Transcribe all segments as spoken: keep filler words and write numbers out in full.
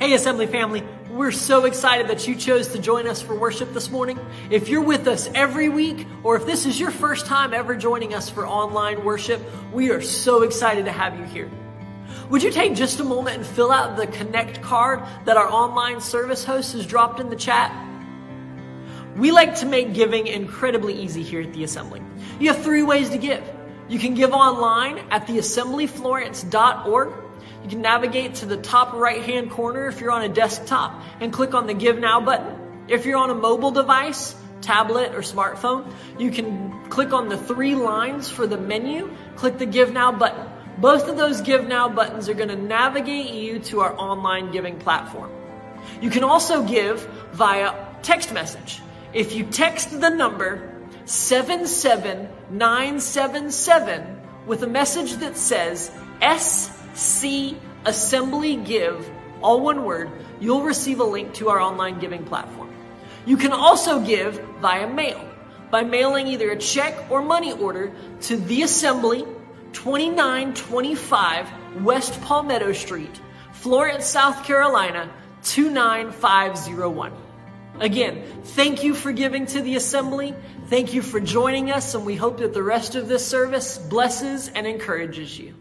Hey, Assembly family, we're so excited that you chose to join us for worship this morning. If you're with us every week, or if this is your first time ever joining us for online worship, we are so excited to have you here. Would you take just a moment and fill out the Connect card that our online service host has dropped in the chat? We like to make giving incredibly easy here at the Assembly. You have three ways to give. You can give online at the assembly florence dot org. You can navigate to the top right-hand corner if you're on a desktop and click on the Give Now button. If you're on a mobile device, tablet, or smartphone, you can click on the three lines for the menu, click the Give Now button. Both of those Give Now buttons are going to navigate you to our online giving platform. You can also give via text message. If you text the number seven seven nine seven seven with a message that says S C Assembly Give, all one word, you'll receive a link to our online giving platform. You can also give via mail by mailing either a check or money order to The Assembly, twenty-nine twenty-five West Palmetto Street, Florence, South Carolina, two nine five zero one. Again, thank you for giving to the Assembly. Thank you for joining us, and we hope that the rest of this service blesses and encourages you.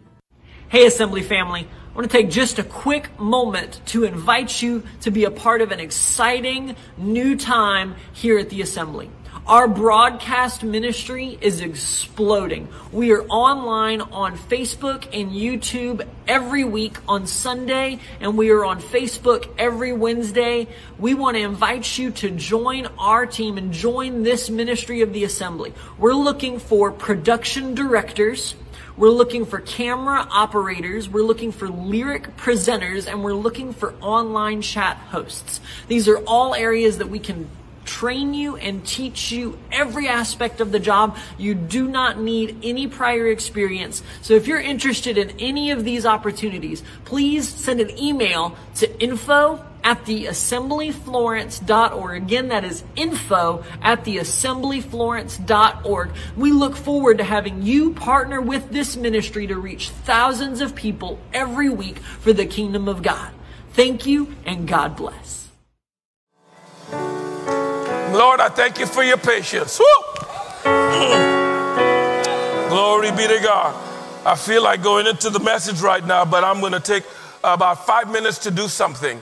Hey, Assembly family, I want to take just a quick moment to invite you to be a part of an exciting new time here at the Assembly. Our broadcast ministry is exploding. We are online on Facebook and YouTube every week on Sunday, and we are on Facebook every Wednesday. We want to invite you to join our team and join this ministry of the Assembly. We're looking for production directors. We're looking for camera operators, we're looking for lyric presenters, and we're looking for online chat hosts. These are all areas that we can train you and teach you every aspect of the job. You do not need any prior experience. So if you're interested in any of these opportunities, please send an email to info at the assembly florence dot org. Again, that is info at the assembly florence dot org. We look forward to having you partner with this ministry to reach thousands of people every week for the kingdom of God. Thank you, and God bless. Lord, I thank you for your patience. Glory be to God. I feel like going into the message right now, but I'm going to take about five minutes to do something.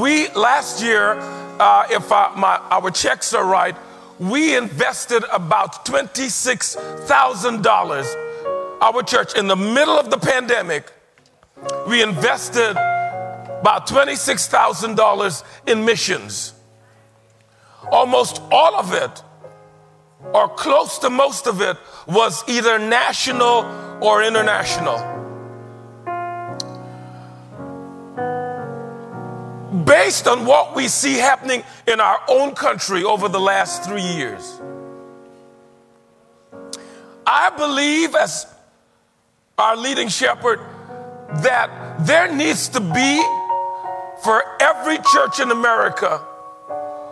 We, last year, uh, if I, my, our checks are right, we invested about twenty-six thousand dollars. Our church, in the middle of the pandemic, we invested about twenty-six thousand dollars in missions. Almost all of it, or close to most of it, was either national or international. Based on what we see happening in our own country over the last three years, I believe, as our leading shepherd, that there needs to be for every church in America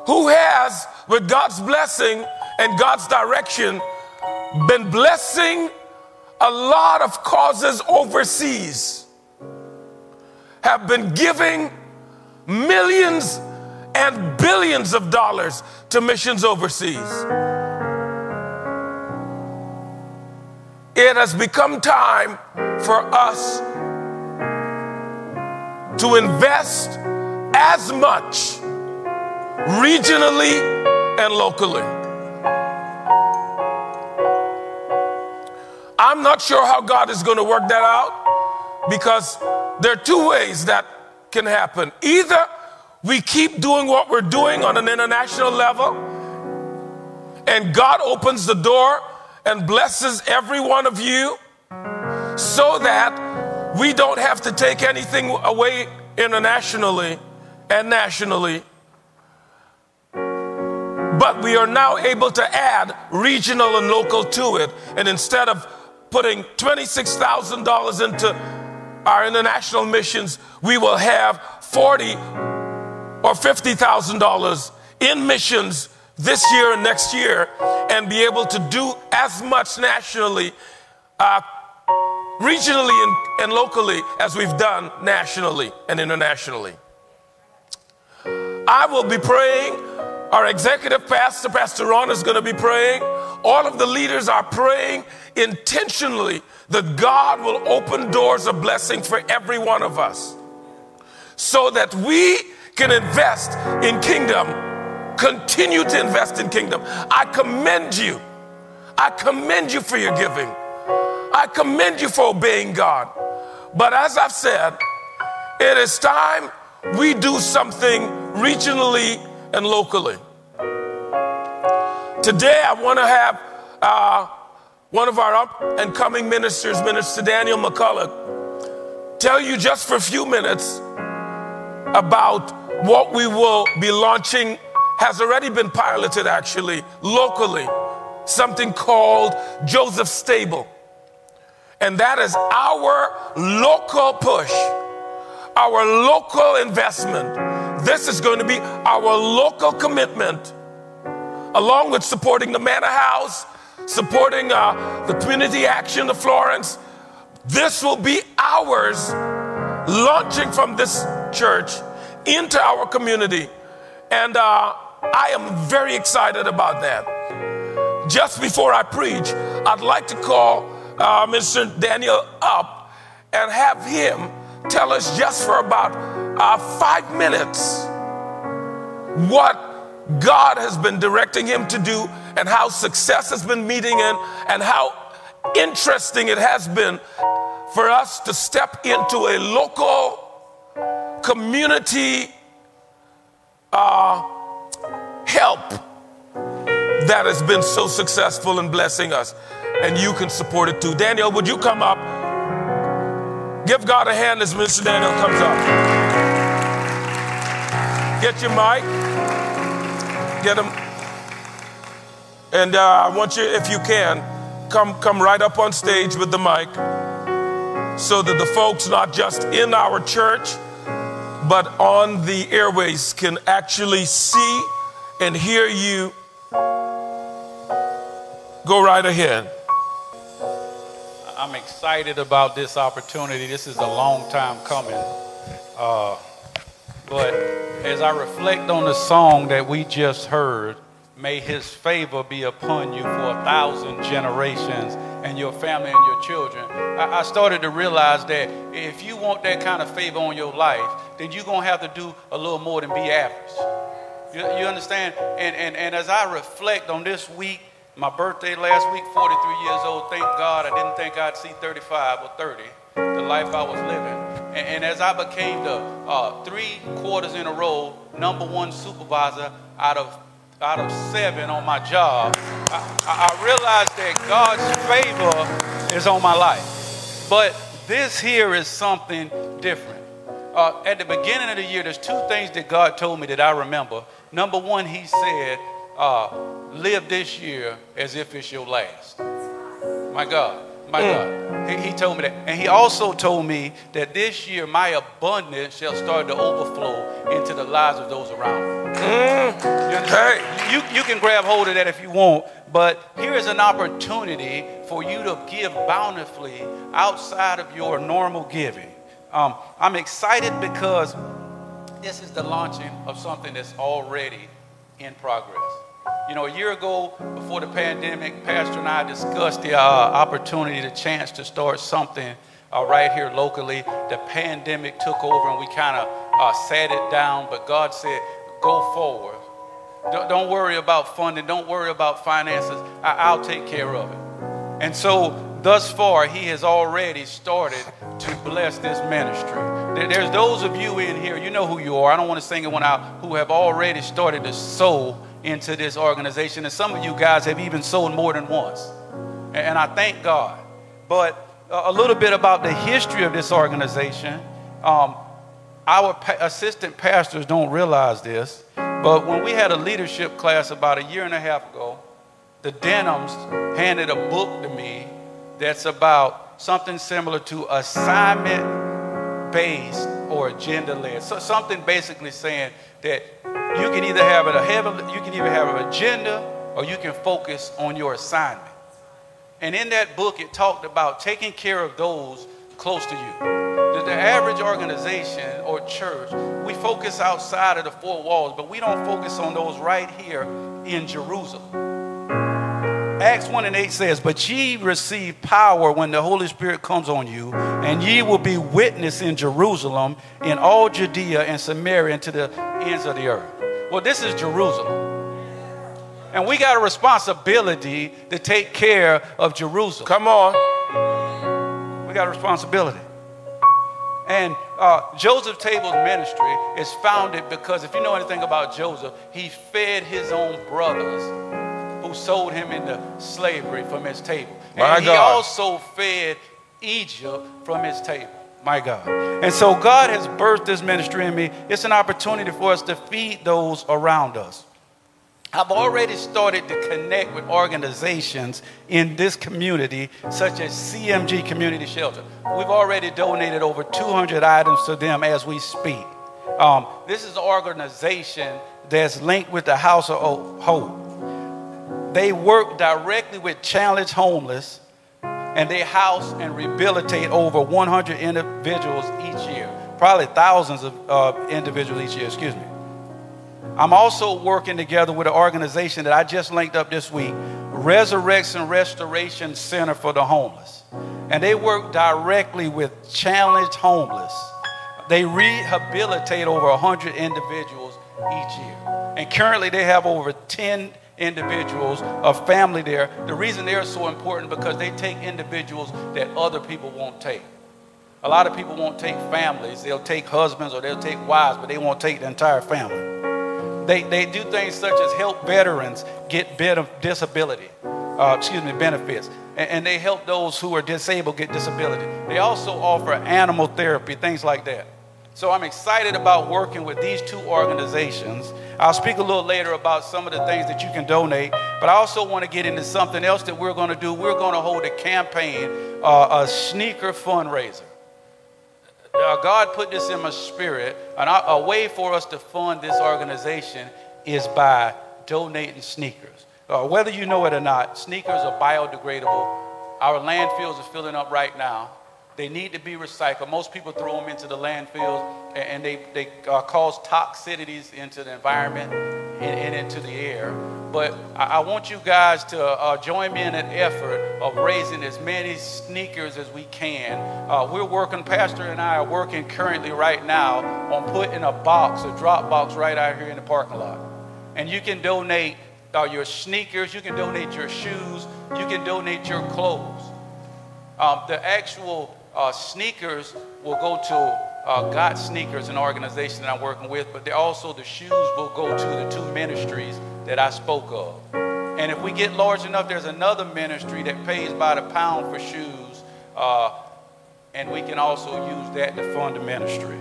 who has, with God's blessing and God's direction, been blessing a lot of causes overseas, have been giving millions and billions of dollars to missions overseas. It has become time for us to invest as much regionally and locally. I'm not sure how God is going to work that out, because there are two ways that can happen. Either we keep doing what we're doing on an international level, and God opens the door and blesses every one of you so that we don't have to take anything away internationally and nationally, but we are now able to add regional and local to it. And instead of putting twenty-six thousand dollars into our international missions, we will have forty thousand dollars or fifty thousand dollars in missions this year and next year, and be able to do as much nationally, uh, regionally and, and locally as we've done nationally and internationally. I will be praying. Our executive pastor, Pastor Ron, is going to be praying. All of the leaders are praying intentionally that God will open doors of blessing for every one of us so that we can invest in kingdom, continue to invest in kingdom. I commend you. I commend you for your giving. I commend you for obeying God. But as I've said, it is time we do something regionally and locally. Today, I want to have uh, one of our up-and-coming ministers, Minister Daniel McCulloch, tell you just for a few minutes about what we will be launching, has already been piloted, actually, locally, something called Joseph's Table. And that is our local push, our local investment. This is going to be our local commitment, along with supporting the Manor House, supporting uh, the community action of Florence. This will be ours, launching from this church into our community. And uh, I am very excited about that. Just before I preach, I'd like to call Uh, Mister Daniel up and have him tell us just for about uh, five minutes what God has been directing him to do and how success has been meeting in and how interesting it has been for us to step into a local community uh, help that has been so successful in blessing us. And you can support it too. Daniel, would you come up? Give God a hand as Mister Daniel comes up. Get your mic. Get him. And uh, I want you, if you can, come, come right up on stage with the mic so that the folks not just in our church, but on the airways can actually see and hear you. Go right ahead. I'm excited about this opportunity. This is a long time coming. Uh, but as I reflect on the song that we just heard, may his favor be upon you for a thousand generations and your family and your children. I, I started to realize that if you want that kind of favor on your life, then you're going to have to do a little more than be average. You, you understand? And, and, and as I reflect on this week, my birthday last week, forty-three years old. Thank God I didn't think I'd see thirty-five or thirty, the life I was living. And, and as I became the uh, three quarters in a row number one supervisor out of out of seven on my job, I, I realized that God's favor is on my life. But this here is something different. Uh, at the beginning of the year, there's two things that God told me that I remember. Number one, he said, uh, live this year as if it's your last. My God, my God. He, he told me that. And he also told me that this year my abundance shall start to overflow into the lives of those around me. Mm. You understand? Hey. You, you can grab hold of that if you want, but here is an opportunity for you to give bountifully outside of your normal giving. Um, I'm excited because this is the launching of something that's already in progress. You know, a year ago, before the pandemic, Pastor and I discussed the uh, opportunity, the chance to start something uh, right here locally. The pandemic took over and we kind of uh, sat it down, but God said, go forward. D- don't worry about funding. Don't worry about finances. I- I'll take care of it. And so thus far, he has already started to bless this ministry. There's those of you in here, you know who you are. I don't want to sing it one out, who have already started to sow into this organization. And some of you guys have even sown more than once. And I thank God. But a little bit about the history of this organization. Um, our pa- assistant pastors don't realize this, but when we had a leadership class about a year and a half ago, the Denhams handed a book to me that's about something similar to assignment based or agenda-led. So something basically saying that you can either have a heaven, you can either have an agenda or you can focus on your assignment. And in that book, it talked about taking care of those close to you. that the average organization or church, we focus outside of the four walls, but we don't focus on those right here in Jerusalem. Acts one and eight says, but ye receive power when the Holy Spirit comes on you, and ye will be witness in Jerusalem, in all Judea and Samaria, and to the ends of the earth. Well, this is Jerusalem. And we got a responsibility to take care of Jerusalem. Come on. We got a responsibility. And uh, Joseph's Table's ministry is founded because, if you know anything about Joseph, he fed his own brothers who sold him into slavery from his table. My and he God. also fed Egypt from his table. My God. And so God has birthed this ministry in me. It's an opportunity for us to feed those around us. I've already started to connect with organizations in this community, such as C M G Community Shelter. We've already donated over two hundred items to them as we speak. Um, this is an organization that's linked with the House of Hope. They work directly with challenged homeless, and they house and rehabilitate over one hundred individuals each year, probably thousands of uh, individuals each year, excuse me. I'm also working together with an organization that I just linked up this week, Resurrection Restoration Center for the Homeless. And they work directly with challenged homeless. They rehabilitate over one hundred individuals each year. And currently they have over ten individuals, a family there. The reason they're so important because they take individuals that other people won't take. A lot of people won't take families. They'll take husbands or they'll take wives, but they won't take the entire family. They they do things such as help veterans get disability, uh, excuse me, benefits. And, and they help those who are disabled get disability. They also offer animal therapy, things like that. So I'm excited about working with these two organizations. I'll speak a little later about some of the things that you can donate, but I also want to get into something else that we're going to do. We're going to hold a campaign, uh, a sneaker fundraiser. Uh, God put this in my spirit, and I, a way for us to fund this organization is by donating sneakers. Uh, whether you know it or not, sneakers are biodegradable. Our landfills are filling up right now. They need to be recycled. Most people throw them into the landfills, and they, they uh, cause toxicities into the environment and, and into the air. But I, I want you guys to uh, join me in an effort of raising as many sneakers as we can. Uh, we're working, Pastor and I are working currently right now on putting a box, a drop box right out here in the parking lot. And you can donate uh, your sneakers, you can donate your shoes, you can donate your clothes. Um, the actual Uh, sneakers will go to uh, Got Sneakers, an organization that I'm working with, but also the shoes will go to the two ministries that I spoke of. And if we get large enough, there's another ministry that pays by the pound for shoes, uh, and we can also use that to fund the ministry.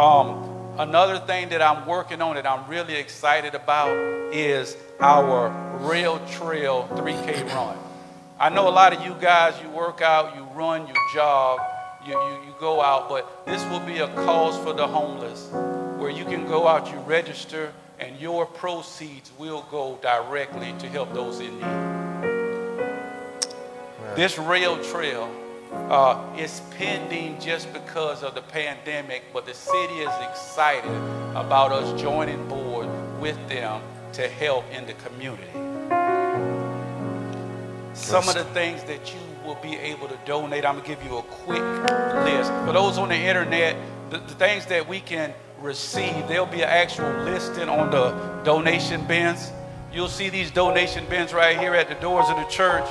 Um, another thing that I'm working on that I'm really excited about is our Rail Trail three K run. I know a lot of you guys, you work out, you run, you jog, you, you, you go out, but this will be a cause for the homeless where you can go out, you register, and your proceeds will go directly to help those in need. Man. This rail trail uh, is pending just because of the pandemic, but the city is excited about us joining board with them to help in the community. Some of the things that you will be able to donate, I'm going to give you a quick list. For those on the internet, the, the things that we can receive, there'll be an actual listing on the donation bins. You'll see these donation bins right here at the doors of the church.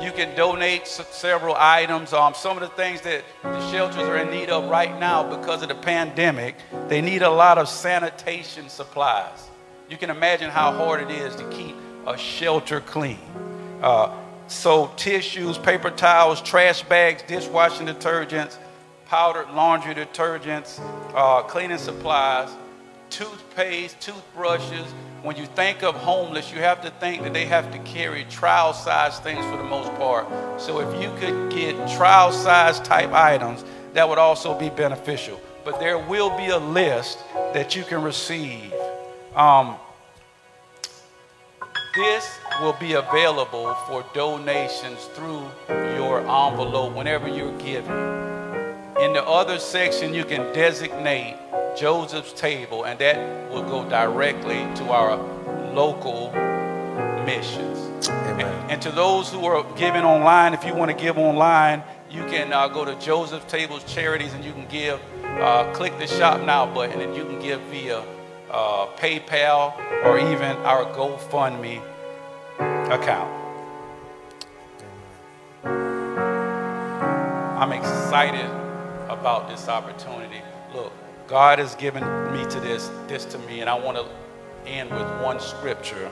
You can donate s- several items. Um, some of the things that the shelters are in need of right now because of the pandemic, they need a lot of sanitation supplies. You can imagine how hard it is to keep a shelter clean. Uh, So tissues, paper towels, trash bags, dishwashing detergents, powdered laundry detergents, uh, cleaning supplies, toothpaste, toothbrushes. When you think of homeless, you have to think that they have to carry trial-size things for the most part. So if you could get trial-size type items, that would also be beneficial. But there will be a list that you can receive. Um, This will be available for donations through your envelope whenever you're giving. In the other section, you can designate Joseph's Table, and that will go directly to our local missions. Amen. And, and to those who are giving online, if you want to give online, you can uh, go to Joseph's Table's Charities, and you can give, uh, click the Shop Now button, and you can give via uh, PayPal or even our GoFundMe account. I'm excited about this opportunity. Look, God has given me to this, this to me, and I want to end with one scripture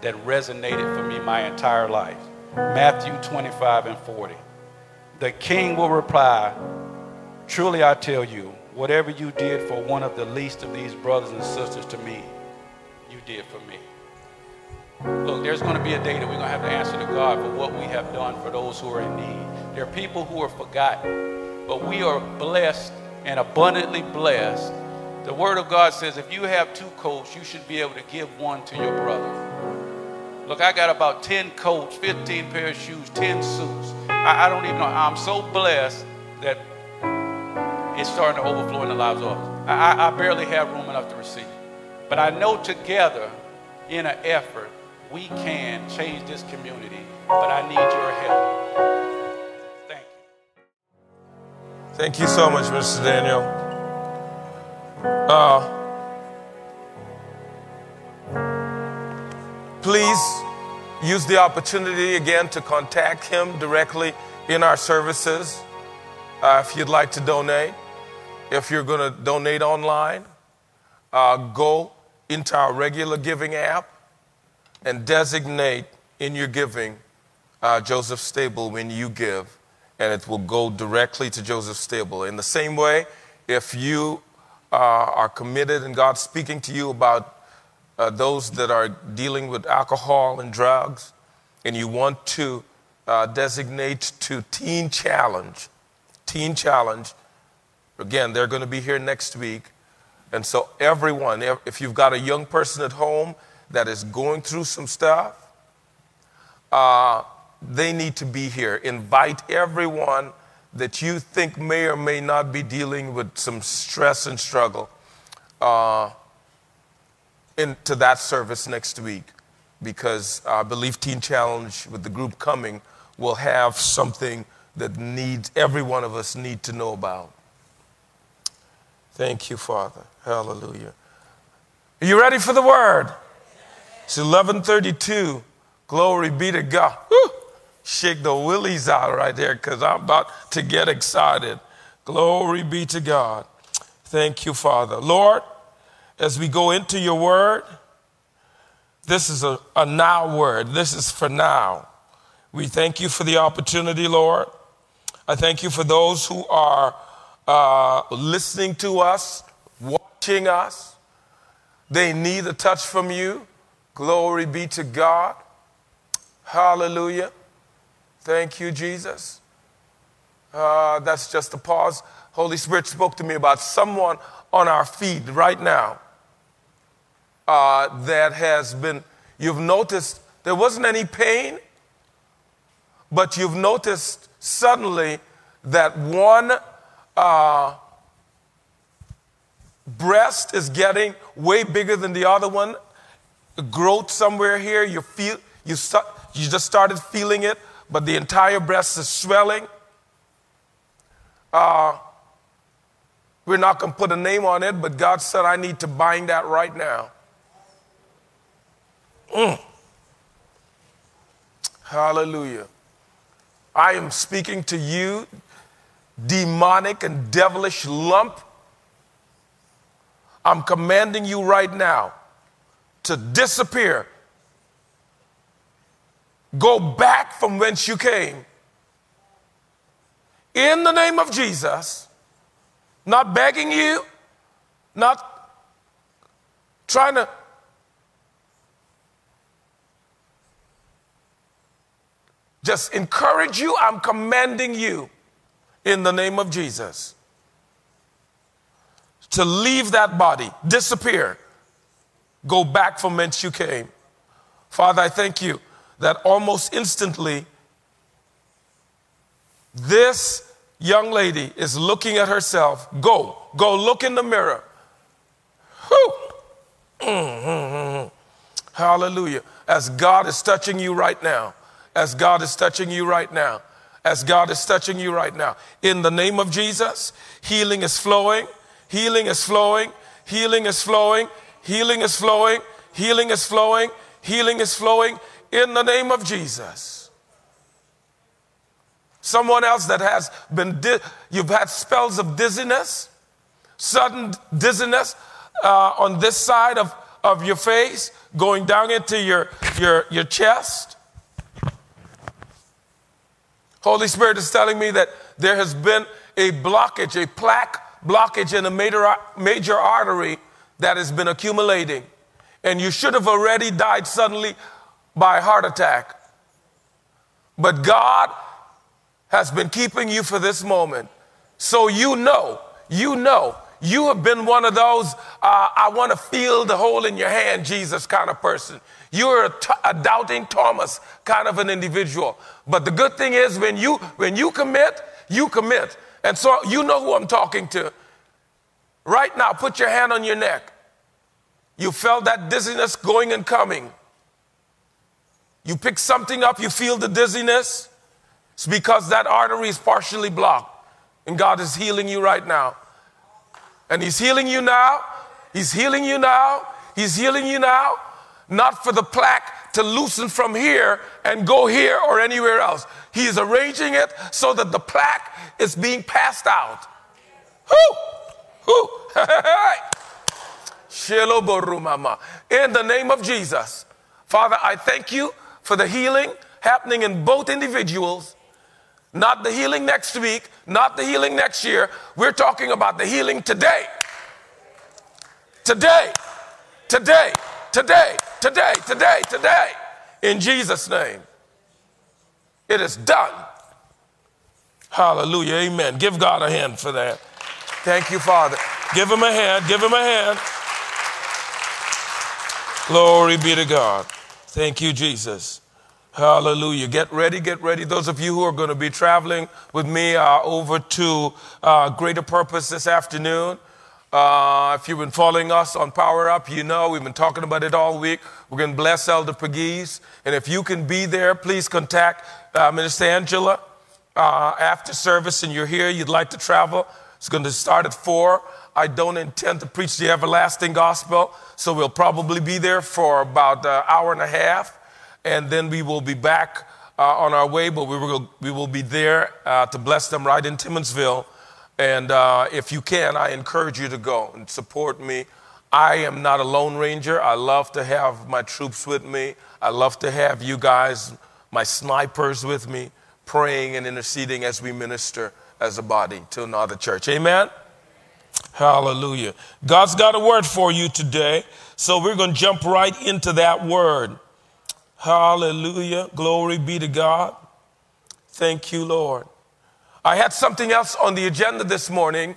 that resonated for me my entire life. Matthew twenty-five and forty. The king will reply, truly I tell you, whatever you did for one of the least of these brothers and sisters to me, you did for me. Look, there's going to be a day that we're going to have to answer to God for what we have done for those who are in need. There are people who are forgotten, but we are blessed and abundantly blessed. The Word of God says if you have two coats, you should be able to give one to your brother. Look, I got about ten coats, fifteen pair of shoes, ten suits. I, I don't even know. I'm so blessed that it's starting to overflow in the lives of others. I, I barely have room enough to receive. But I know together, in an effort, we can change this community, but I need your help. Thank you. Thank you so much, Mister Daniel. Uh, please use the opportunity again to contact him directly in our services uh, if you'd like to donate. If you're going to donate online, uh, go into our regular giving app and designate in your giving uh, Joseph's Stable when you give, and it will go directly to Joseph's Stable. In the same way, if you uh, are committed and God's speaking to you about uh, those that are dealing with alcohol and drugs, and you want to uh, designate to Teen Challenge, Teen Challenge, again, they're going to be here next week. And so everyone, if you've got a young person at home that is going through some stuff, uh, they need to be here. Invite everyone that you think may or may not be dealing with some stress and struggle uh, into that service next week, because I believe Teen Challenge, with the group coming, will have something that needs every one of us need to know about. Thank you, Father. Hallelujah. Are you ready for the word? It's eleven thirty-two. Glory be to God. Woo! Shake the willies out right there, because I'm about to get excited. Glory be to God. Thank you, Father. Lord, as we go into your word, this is a, a now word. This is for now. We thank you for the opportunity, Lord. I thank you for those who are Uh, listening to us, watching us. They need a touch from you. Glory be to God. Hallelujah. Thank you, Jesus. Uh, that's just a pause. Holy Spirit spoke to me about someone on our feed right now uh, that has been, you've noticed there wasn't any pain, but you've noticed suddenly that one Uh, breast is getting way bigger than the other one. Growth somewhere here, you feel you you just started feeling it, but the entire breast is swelling. Uh, we're not going to put a name on it, but God said, I need to bind that right now. Mm. Hallelujah. I am speaking to you, demonic and devilish lump. I'm commanding you right now to disappear. Go back from whence you came. In the name of Jesus, not begging you, not trying to just encourage you, I'm commanding you, in the name of Jesus, to leave that body, disappear, go back from whence you came. Father, I thank you that almost instantly this young lady is looking at herself, go, go look in the mirror. Whew. Mm-hmm. Hallelujah. As God is touching you right now, as God is touching you right now, as God is touching you right now. In the name of Jesus, healing is flowing, healing is flowing, healing is flowing, healing is flowing, healing is flowing, healing is flowing in the name of Jesus. Someone else that has been, di- you've had spells of dizziness, sudden dizziness uh, on this side of, of your face, going down into your, your, your chest. Holy Spirit is telling me that there has been a blockage, a plaque blockage in a major, major artery that has been accumulating. And you should have already died suddenly by a heart attack. But God has been keeping you for this moment. So you know, you know, you have been one of those, uh, I want to feel the hole in your hand, Jesus kind of person. You're a, t- a doubting Thomas kind of an individual. But the good thing is when you when you commit, you commit. And so you know who I'm talking to. Right now, put your hand on your neck. You felt that dizziness going and coming. You pick something up, you feel the dizziness. It's because that artery is partially blocked. And God is healing you right now. And he's healing you now, he's healing you now, he's healing you now, not for the plaque to loosen from here and go here or anywhere else. He is arranging it so that the plaque is being passed out. Whoo! Whoo! In the name of Jesus, Father, I thank you for the healing happening in both individuals. Not the healing next week, not the healing next year. We're talking about the healing today. Today, today, today, today, today, today. In Jesus' name. It is done. Hallelujah, amen. Give God a hand for that. Thank you, Father. Give him a hand, give him a hand. Glory be to God. Thank you, Jesus. Hallelujah. Get ready, get ready. Those of you who are going to be traveling with me uh, over to uh, Greater Purpose this afternoon. Uh, if you've been following us on Power Up, you know we've been talking about it all week. We're going to bless Elder Pegues. And if you can be there, please contact uh, Minister Angela uh, after service and you're here, you'd like to travel. It's going to start at four. I don't intend to preach the everlasting gospel, so we'll probably be there for about an hour and a half. And then we will be back uh, on our way, but we will we will be there uh, to bless them right in Timmonsville. And uh, if you can, I encourage you to go and support me. I am not a lone ranger. I love to have my troops with me. I love to have you guys, my snipers with me, praying and interceding as we minister as a body to another church. Amen? Hallelujah. God's got a word for you today. So we're going to jump right into that word. Hallelujah. Glory be to God. Thank you, Lord. I had something else on the agenda this morning,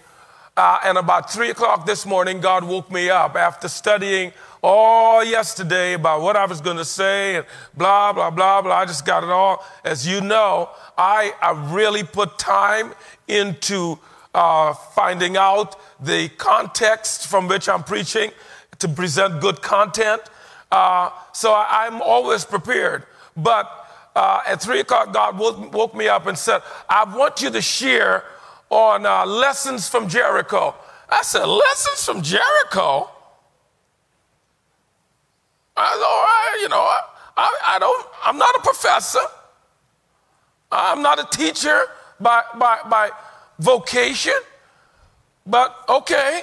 uh, and about three o'clock this morning, God woke me up after studying all yesterday about what I was going to say and blah, blah, blah, blah. I just got it all. As you know, I, I really put time into uh, finding out the context from which I'm preaching to present good content. Uh, so I'm always prepared. But uh, at three o'clock, God woke, woke me up and said, I want you to share on uh, lessons from Jericho. I said, lessons from Jericho? I said, all right, you know, I, I, I don't, I'm not a professor. I'm not a teacher by, by, by vocation. But okay.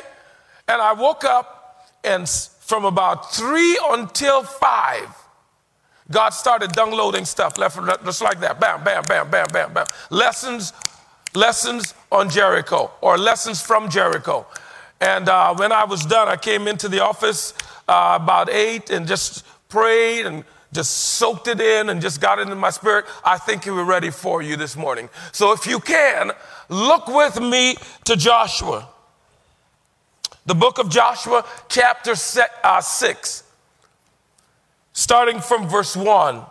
And I woke up and from about three until five, God started downloading stuff left and right, just like that. Bam, bam, bam, bam, bam, bam. Lessons, lessons on Jericho, or lessons from Jericho. And uh, when I was done, I came into the office uh, about eight and just prayed and just soaked it in and just got it in my spirit. I think we're ready for you this morning. So if you can, look with me to Joshua. The book of Joshua, chapter six, starting from verse one.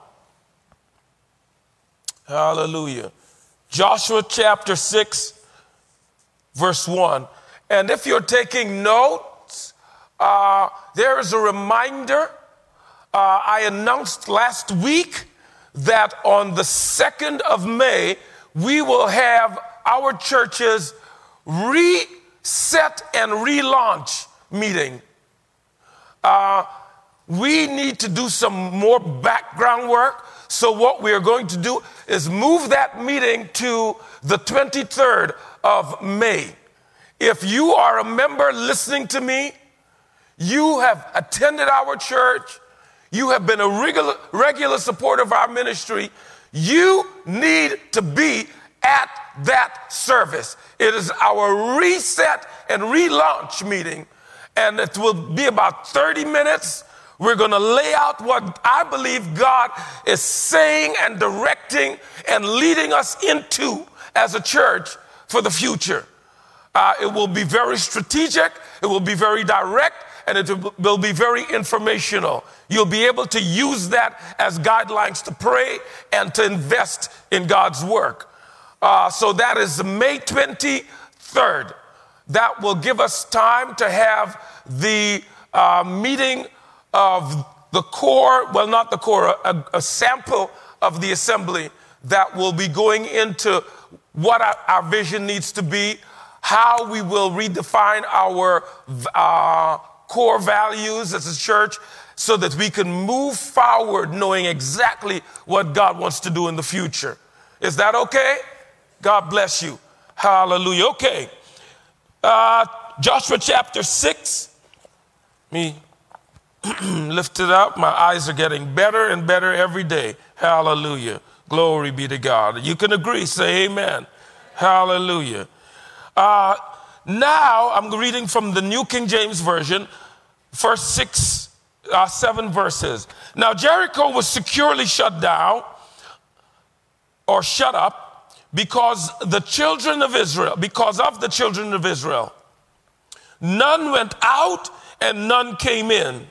Hallelujah. Joshua chapter six, verse one. And if you're taking notes, uh, there is a reminder. Uh, I announced last week that on the second of May, we will have our church's reset and relaunch meeting. Uh, we need to do some more background work. So what we are going to do is move that meeting to the twenty-third of May. If you are a member listening to me, you have attended our church, you have been a regular, regular supporter of our ministry, you need to be at that service. It is our reset and relaunch meeting, and it will be about thirty minutes. We're going to lay out what I believe God is saying and directing and leading us into as a church for the future. Uh, it will be very strategic, it will be very direct, and it will be very informational. You'll be able to use that as guidelines to pray and to invest in God's work. Uh, so that is May twenty-third. That will give us time to have the uh, meeting of the core, well, not the core, a, a sample of the assembly that will be going into what our, our vision needs to be, how we will redefine our uh, core values as a church so that we can move forward knowing exactly what God wants to do in the future. Is that okay? God bless you. Hallelujah. Okay. Uh, Joshua chapter six. Me. Lift it up. My eyes are getting better and better every day. Hallelujah. Glory be to God. You can agree. Say amen. Hallelujah. Uh, now I'm reading from the New King James Version, first six, uh, seven verses. Now Jericho was securely shut down or shut up because the children of Israel, because of the children of Israel. None went out and none came in.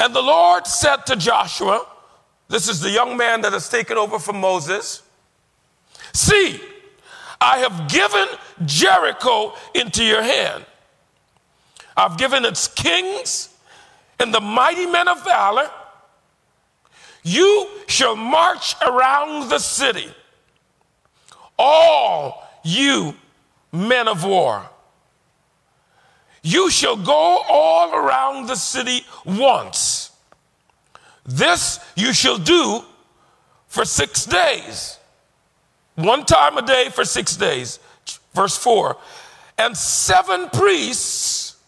And the Lord said to Joshua, this is the young man that has taken over from Moses, see, I have given Jericho into your hand. I've given its kings and the mighty men of valor. You shall march around the city, all you men of war. You shall go all around the city once. This you shall do for six days. One time a day for six days. Verse four. And seven priests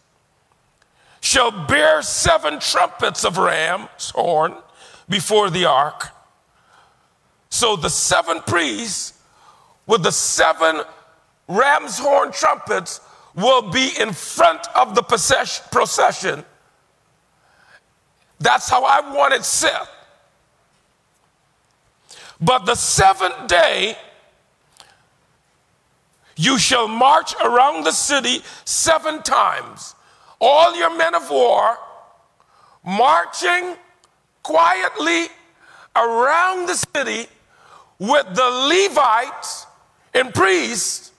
shall bear seven trumpets of ram's horn before the ark. So the seven priests with the seven ram's horn trumpets will be in front of the procession. That's how I want it set. But the seventh day, you shall march around the city seven times. All your men of war, marching quietly around the city with the Levites and priests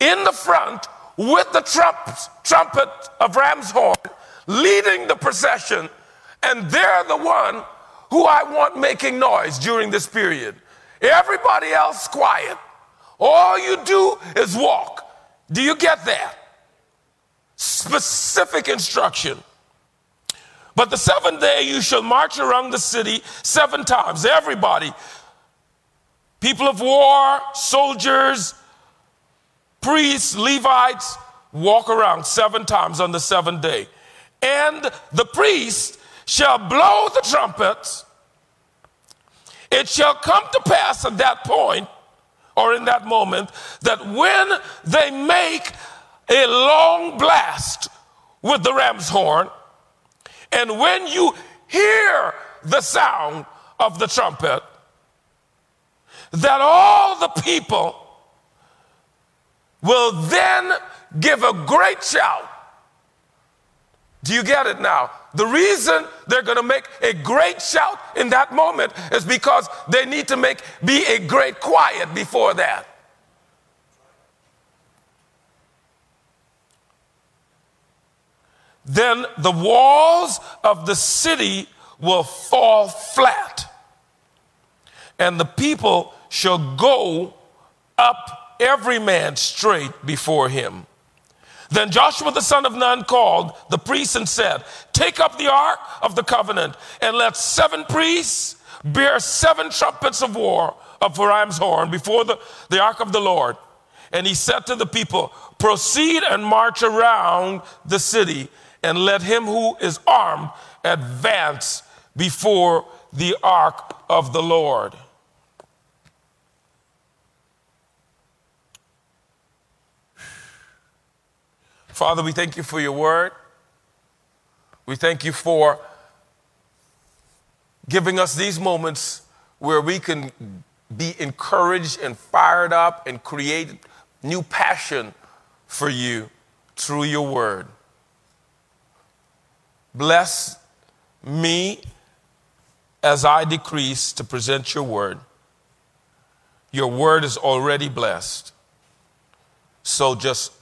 in the front with the trump, trumpet of ram's horn, leading the procession, and they're the one who I want making noise during this period. Everybody else quiet. All you do is walk. Do you get that? Specific instruction. But the seventh day you shall march around the city seven times. Everybody, people of war, soldiers, priests, Levites, walk around seven times on the seventh day. And the priest shall blow the trumpets. It shall come to pass at that point, or in that moment, that when they make a long blast with the ram's horn, and when you hear the sound of the trumpet, that all the people will then give a great shout. Do you get it now? The reason they're going to make a great shout in that moment is because they need to make be a great quiet before that. then the walls of the city will fall flat, and the people shall go up every man straight before him. Then Joshua the son of Nun called the priests and said, take up the ark of the covenant, and let seven priests bear seven trumpets of war of Hiram's horn before the, the ark of the Lord. And he said to the people, proceed and march around the city, and let him who is armed advance before the ark of the Lord. Father, we thank you for your word. We thank you for giving us these moments where we can be encouraged and fired up and create new passion for you through your word. Bless me as I decrease to present your word. Your word is already blessed. So just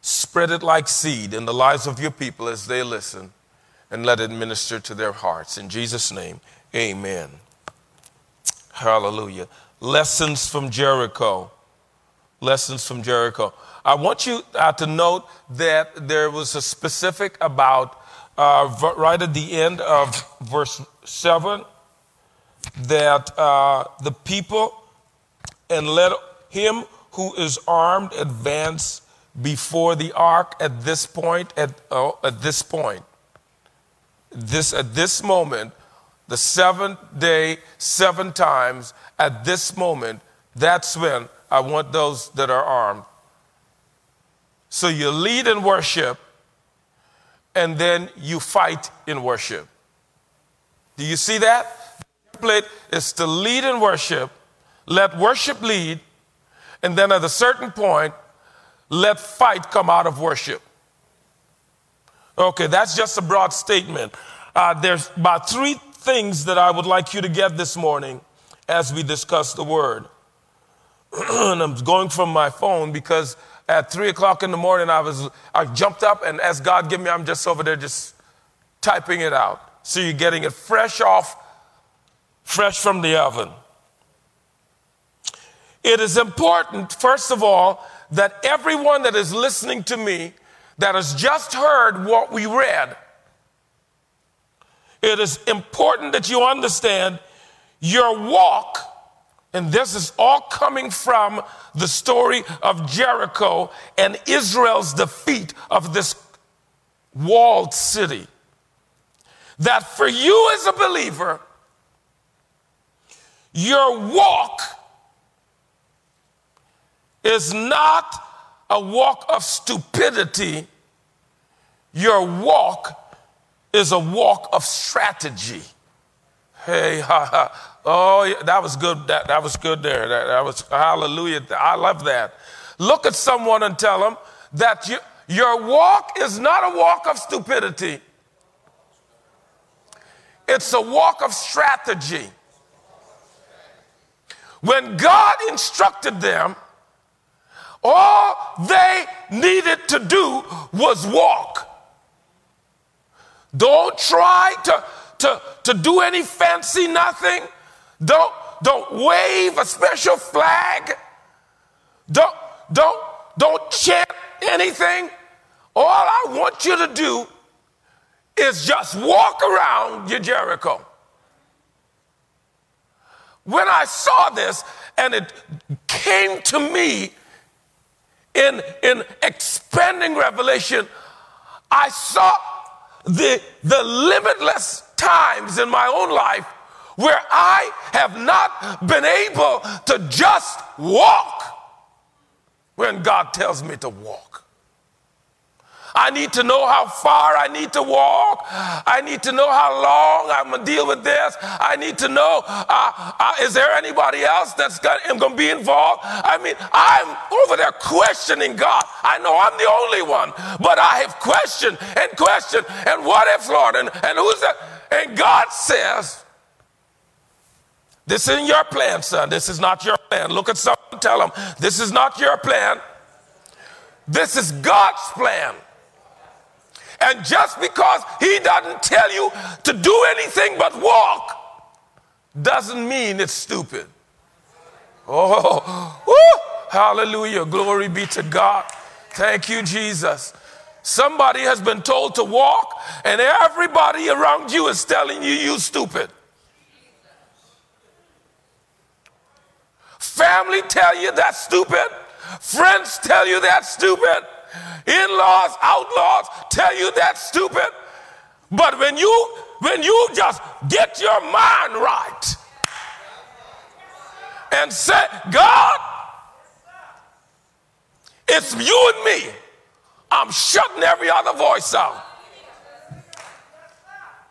spread it like seed in the lives of your people as they listen, and let it minister to their hearts. In Jesus' name, amen. Hallelujah. Lessons from Jericho. Lessons from Jericho. I want you uh, to note that there was a specific about uh, right at the end of verse seven that uh, the people, and let him who is armed advance before the ark. At this point, at uh, at this point, this at this moment, the seventh day, seven times. At this moment, that's when I want those that are armed. So you lead in worship, and then you fight in worship. Do you see that? The template is to lead in worship, let worship lead, and then at a certain point, let fight come out of worship. Okay, that's just a broad statement. Uh, there's about three things that I would like you to get this morning as we discuss the word. And I'm going from my phone because at three o'clock in the morning, I was I jumped up and as God give me, I'm just over there just typing it out. So you're getting it fresh off, fresh from the oven. It is important, first of all, that everyone that is listening to me that has just heard what we read, it is important that you understand your walk, and this is all coming from the story of Jericho and Israel's defeat of this walled city, that for you as a believer, your walk is not a walk of stupidity. Your walk is a walk of strategy. Hey, ha, ha. Oh, yeah, that was good. That, that was good there. That, that was, hallelujah. I love that. Look at someone and tell them that you, your walk is not a walk of stupidity. It's a walk of strategy. When God instructed them, all they needed to do was walk. Don't try to, to, to do any fancy nothing. Don't, don't wave a special flag. Don't, don't, don't chant anything. All I want you to do is just walk around your Jericho. When I saw this and it came to me, In, in expanding revelation, I saw the, the limitless times in my own life where I have not been able to just walk when God tells me to walk. I need to know how far I need to walk. I need to know how long I'm going to deal with this. I need to know, uh, uh, is there anybody else that's going to be involved? I mean, I'm over there questioning God. I know I'm the only one, but I have questioned and questioned. And what if, Lord? And, and who's that? And God says, this isn't your plan, son. This is not your plan. Look at someone and tell them, this is not your plan. This is God's plan. And just because he doesn't tell you to do anything but walk doesn't mean it's stupid. Oh, woo, hallelujah. Glory be to God. Thank you, Jesus. Somebody has been told to walk, and everybody around you is telling you you stupid. Family tell you that's stupid. Friends tell you that's stupid. In-laws, outlaws tell you that's stupid. But when you when you just get your mind right and say, God, it's you and me. I'm shutting every other voice out.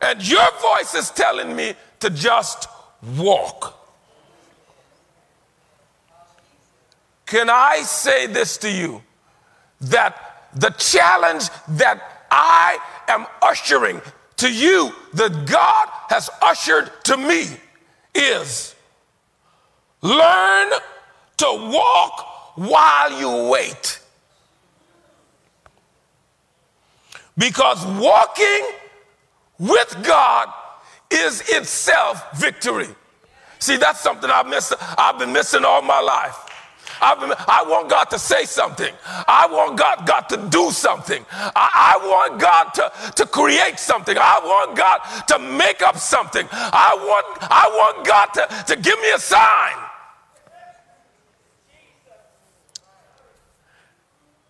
And your voice is telling me to just walk. Can I say this to you? That the challenge that I am ushering to you, that God has ushered to me, is learn to walk while you wait. Because walking with God is itself victory. See, that's something I've missed. I've been missing all my life. I've been, I want God to say something. I want God, God to do something. I, I want God to, to create something. I want God to make up something. I want, I want God to, to give me a sign.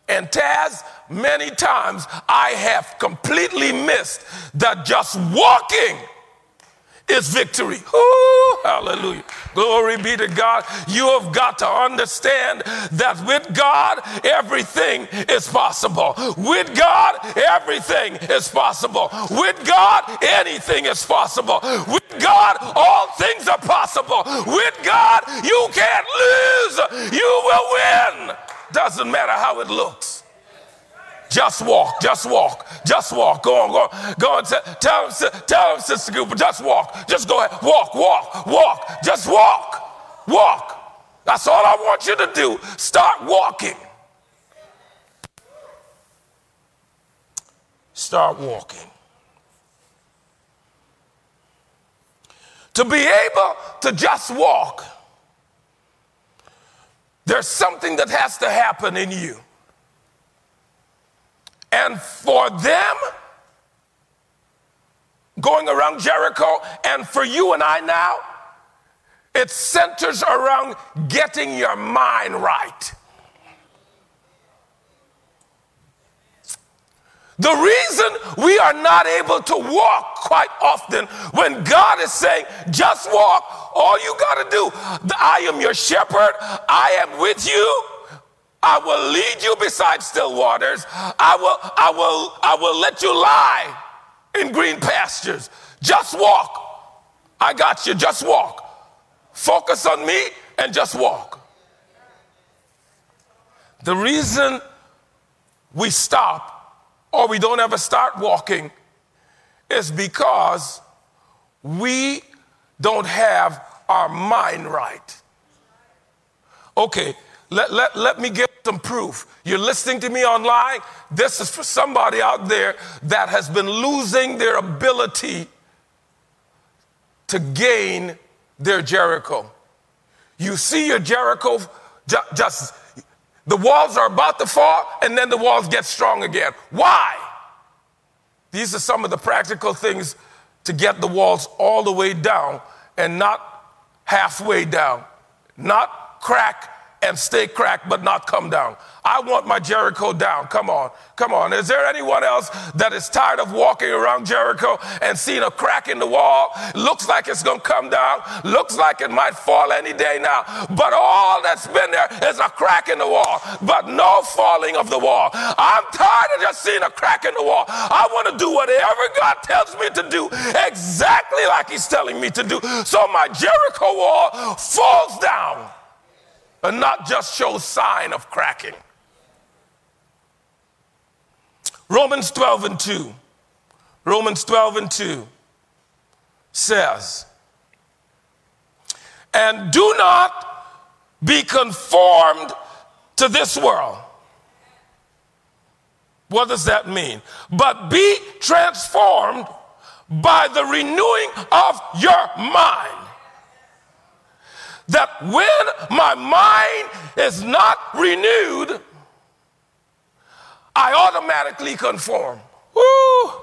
And Taz, many times I have completely missed that just walking is victory. Ooh, hallelujah. Glory be to God. You have got to understand that with God, everything is possible. With God, everything is possible. With God, anything is possible. With God, all things are possible. With God, you can't lose. You will win. Doesn't matter how it looks. Just walk, just walk, just walk. Go on, go on, go on. Tell him, tell him, Sister Cooper, just walk. Just go ahead. Walk, walk, walk. Just walk, walk. That's all I want you to do. Start walking. Start walking. To be able to just walk, there's something that has to happen in you. And for them going around Jericho, and for you and I now, it centers around getting your mind right. The reason we are not able to walk quite often when God is saying, just walk, all you got to do, I am your shepherd, I am with you. I will lead you beside still waters. I will, I will, I will let you lie in green pastures. Just walk. I got you. Just walk. Focus on me and just walk. The reason we stop or we don't ever start walking is because we don't have our mind right. Okay. Let, let, let me give some proof. You're listening to me online. This is for somebody out there that has been losing their ability to gain their Jericho. You see your Jericho, ju- just the walls are about to fall, and then the walls get strong again. Why? These are some of the practical things to get the walls all the way down and not halfway down, not crack and stay cracked but not come down. I want my Jericho down. Come on, come on. Is there anyone else that is tired of walking around Jericho and seeing a crack in the wall? Looks like it's going to come down. Looks like it might fall any day now. But all that's been there is a crack in the wall, but no falling of the wall. I'm tired of just seeing a crack in the wall. I want to do whatever God tells me to do, exactly like he's telling me to do. So my Jericho wall falls down and not just show sign of cracking. Romans twelve and two. Romans twelve and two says, and do not be conformed to this world. What does that mean? But be transformed by the renewing of your mind. That when my mind is not renewed, I automatically conform. Woo!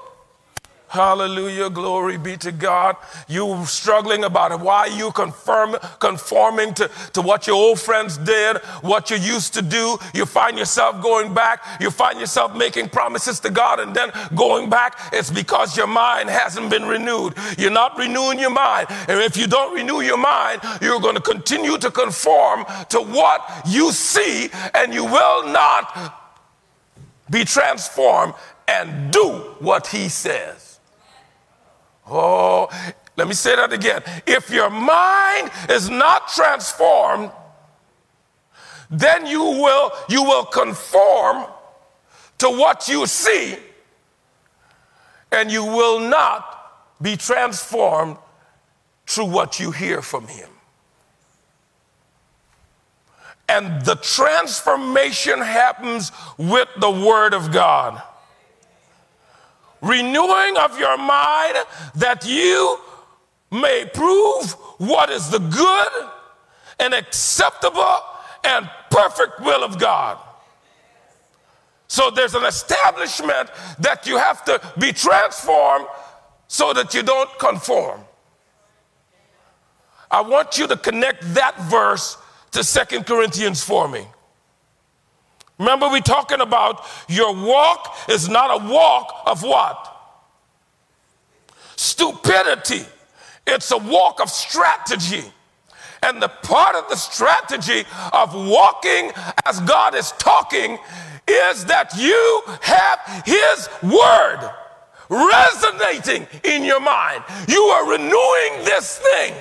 Hallelujah, glory be to God. You struggling about it. Why are you confirm, conforming to, to what your old friends did, what you used to do? You find yourself going back. You find yourself making promises to God and then going back. It's because your mind hasn't been renewed. You're not renewing your mind. And if you don't renew your mind, you're going to continue to conform to what you see, and you will not be transformed and do what he says. Oh, let me say that again. If your mind is not transformed, then you will, you will conform to what you see, and you will not be transformed through what you hear from him. And the transformation happens with the Word of God. Renewing of your mind, that you may prove what is the good and acceptable and perfect will of God. So there's an establishment that you have to be transformed so that you don't conform. I want you to connect that verse to Second Corinthians for me. Remember, we're talking about your walk is not a walk of what? Stupidity. It's a walk of strategy. And the part of the strategy of walking as God is talking is that you have his word resonating in your mind. You are renewing this thing.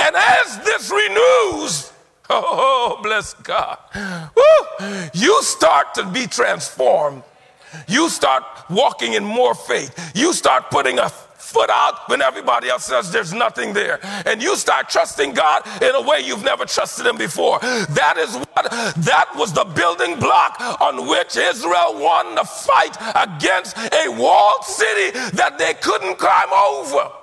And as this renews, oh, bless God. Woo. You start to be transformed. You start walking in more faith. You start putting a foot out when everybody else says there's nothing there. And you start trusting God in a way you've never trusted him before. That is what, that was the building block on which Israel won the fight against a walled city that they couldn't climb over.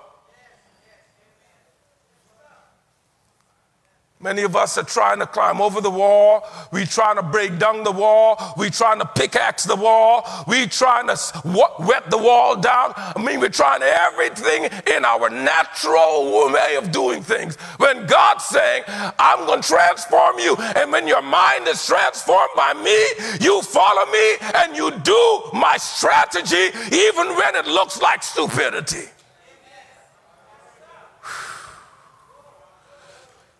Many of us are trying to climb over the wall. We're trying to break down the wall. We're trying to pickaxe the wall. We're trying to wet the wall down. I mean, we're trying everything in our natural way of doing things. When God's saying, I'm going to transform you. And when your mind is transformed by me, you follow me and you do my strategy, even when it looks like stupidity.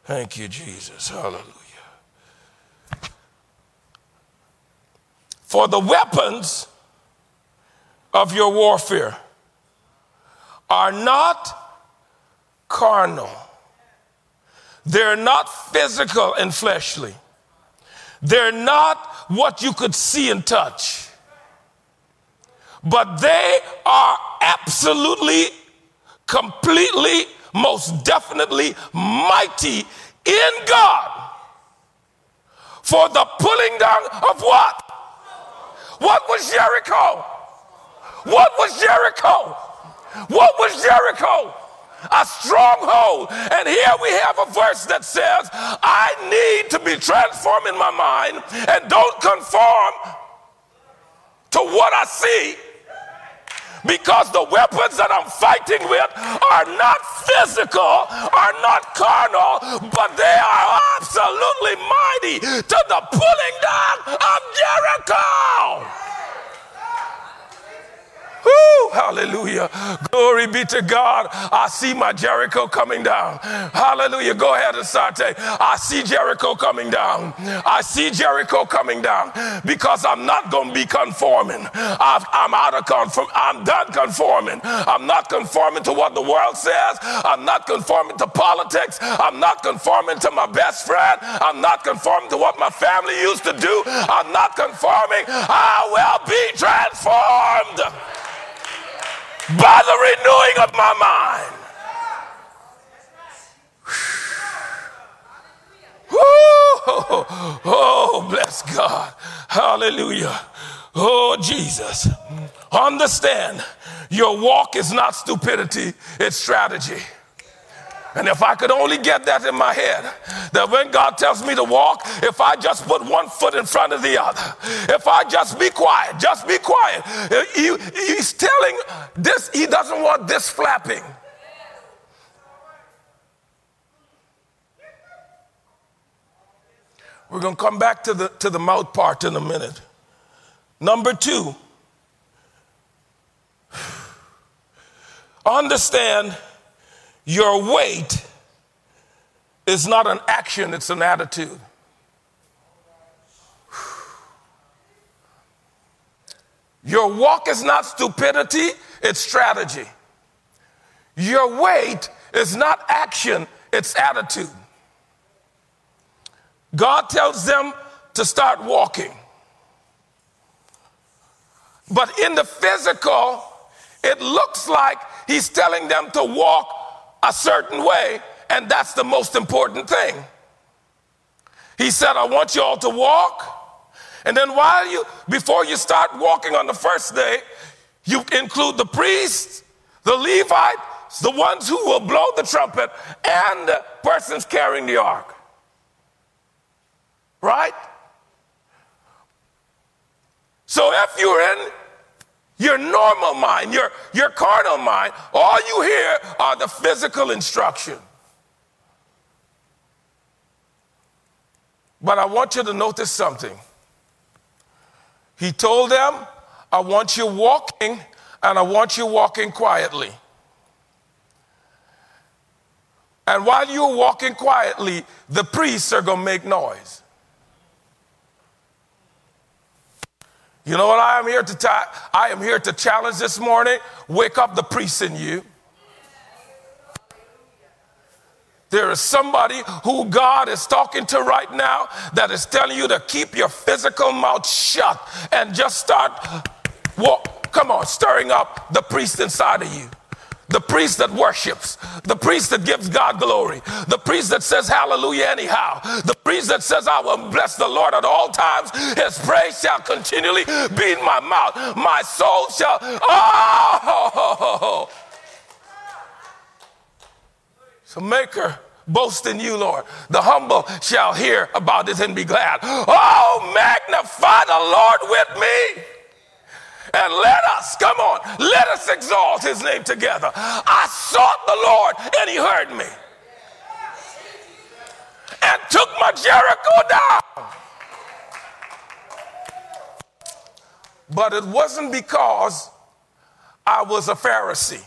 Thank you, Jesus. Hallelujah. For the weapons of your warfare are not carnal. They're not physical and fleshly. They're not what you could see and touch. But they are absolutely, completely, most definitely mighty in God for the pulling down of what? What was Jericho? What was Jericho? What was Jericho? A stronghold. And here we have a verse that says, I need to be transformed in my mind and don't conform to what I see. Because the weapons that I'm fighting with are not physical, are not carnal, but they are absolutely mighty to the pulling down of Jericho. Woo, hallelujah. Glory be to God. I see my Jericho coming down. Hallelujah. Go ahead and saute. I see Jericho coming down. I see Jericho coming down because I'm not going to be conforming. I've, I'm out of conform. I'm done conforming. I'm not conforming to what the world says. I'm not conforming to politics. I'm not conforming to my best friend. I'm not conforming to what my family used to do. I'm not conforming. I will be transformed by the renewing of my mind. Oh, oh, bless God. Hallelujah. Oh, Jesus, understand your walk is not stupidity, it's strategy. And if I could only get that in my head, that when God tells me to walk, if I just put one foot in front of the other, if I just be quiet, just be quiet. He, he's telling this, he doesn't want this flapping. We're going to come back to the, to the mouth part in a minute. Number two, understand your weight is not an action, it's an attitude. Your walk is not stupidity, it's strategy. Your weight is not action, it's attitude. God tells them to start walking. But in the physical, it looks like he's telling them to walk a certain way, and that's the most important thing. He said, I want you all to walk. And then while you, before you start walking on the first day, you include the priests, the Levites, the ones who will blow the trumpet, and the persons carrying the ark. Right? So if you're in your normal mind, your, your carnal mind, all you hear are the physical instruction. But I want you to notice something. He told them, I want you walking, and I want you walking quietly. And while you're walking quietly, the priests are going to make noise. You know what I am here to ta- I am here to challenge this morning? Wake up the priest in you. There is somebody who God is talking to right now that is telling you to keep your physical mouth shut and just start, walk, come on, stirring up the priest inside of you. The priest that worships, the priest that gives God glory, the priest that says hallelujah anyhow, the priest that says I will bless the Lord at all times, his praise shall continually be in my mouth, my soul shall, oh! So make her boast in you, Lord. The humble shall hear about it and be glad. Oh, magnify the Lord with me. And let us, come on, let us exalt his name together. I sought the Lord, and he heard me. And took my Jericho down. But it wasn't because I was a Pharisee.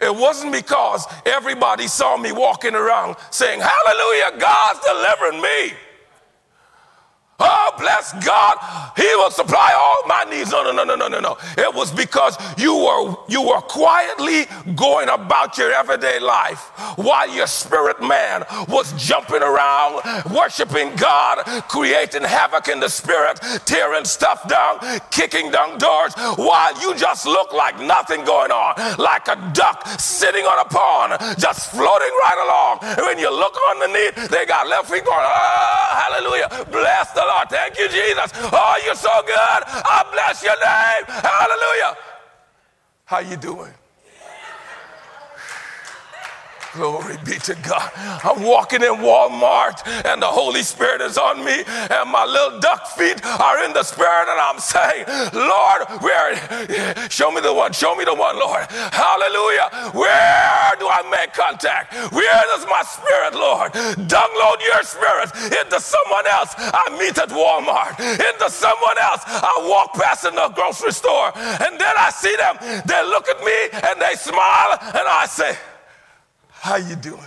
It wasn't because everybody saw me walking around saying, hallelujah, God's delivering me. Oh, bless God, he will supply all my needs. No, no, no, no, no, no, no. It was because you were, you were quietly going about your everyday life while your spirit man was jumping around, worshiping God, creating havoc in the spirit, tearing stuff down, kicking down doors, while you just look like nothing going on, like a duck sitting on a pond, just floating right along. And when you look underneath, they got left feet going, oh, hallelujah, bless the Lord. Thank you, Jesus. Oh, you're so good. I bless your name. Hallelujah. How you doing? Glory be to God. I'm walking in Walmart and the Holy Spirit is on me and my little duck feet are in the Spirit and I'm saying, Lord, where? Show me the one. Show me the one, Lord. Hallelujah. Where do I make contact? Where does my spirit, Lord? Download your spirit into someone else I meet at Walmart, into someone else I walk past in the grocery store, and then I see them. They look at me and they smile and I say, how you doing?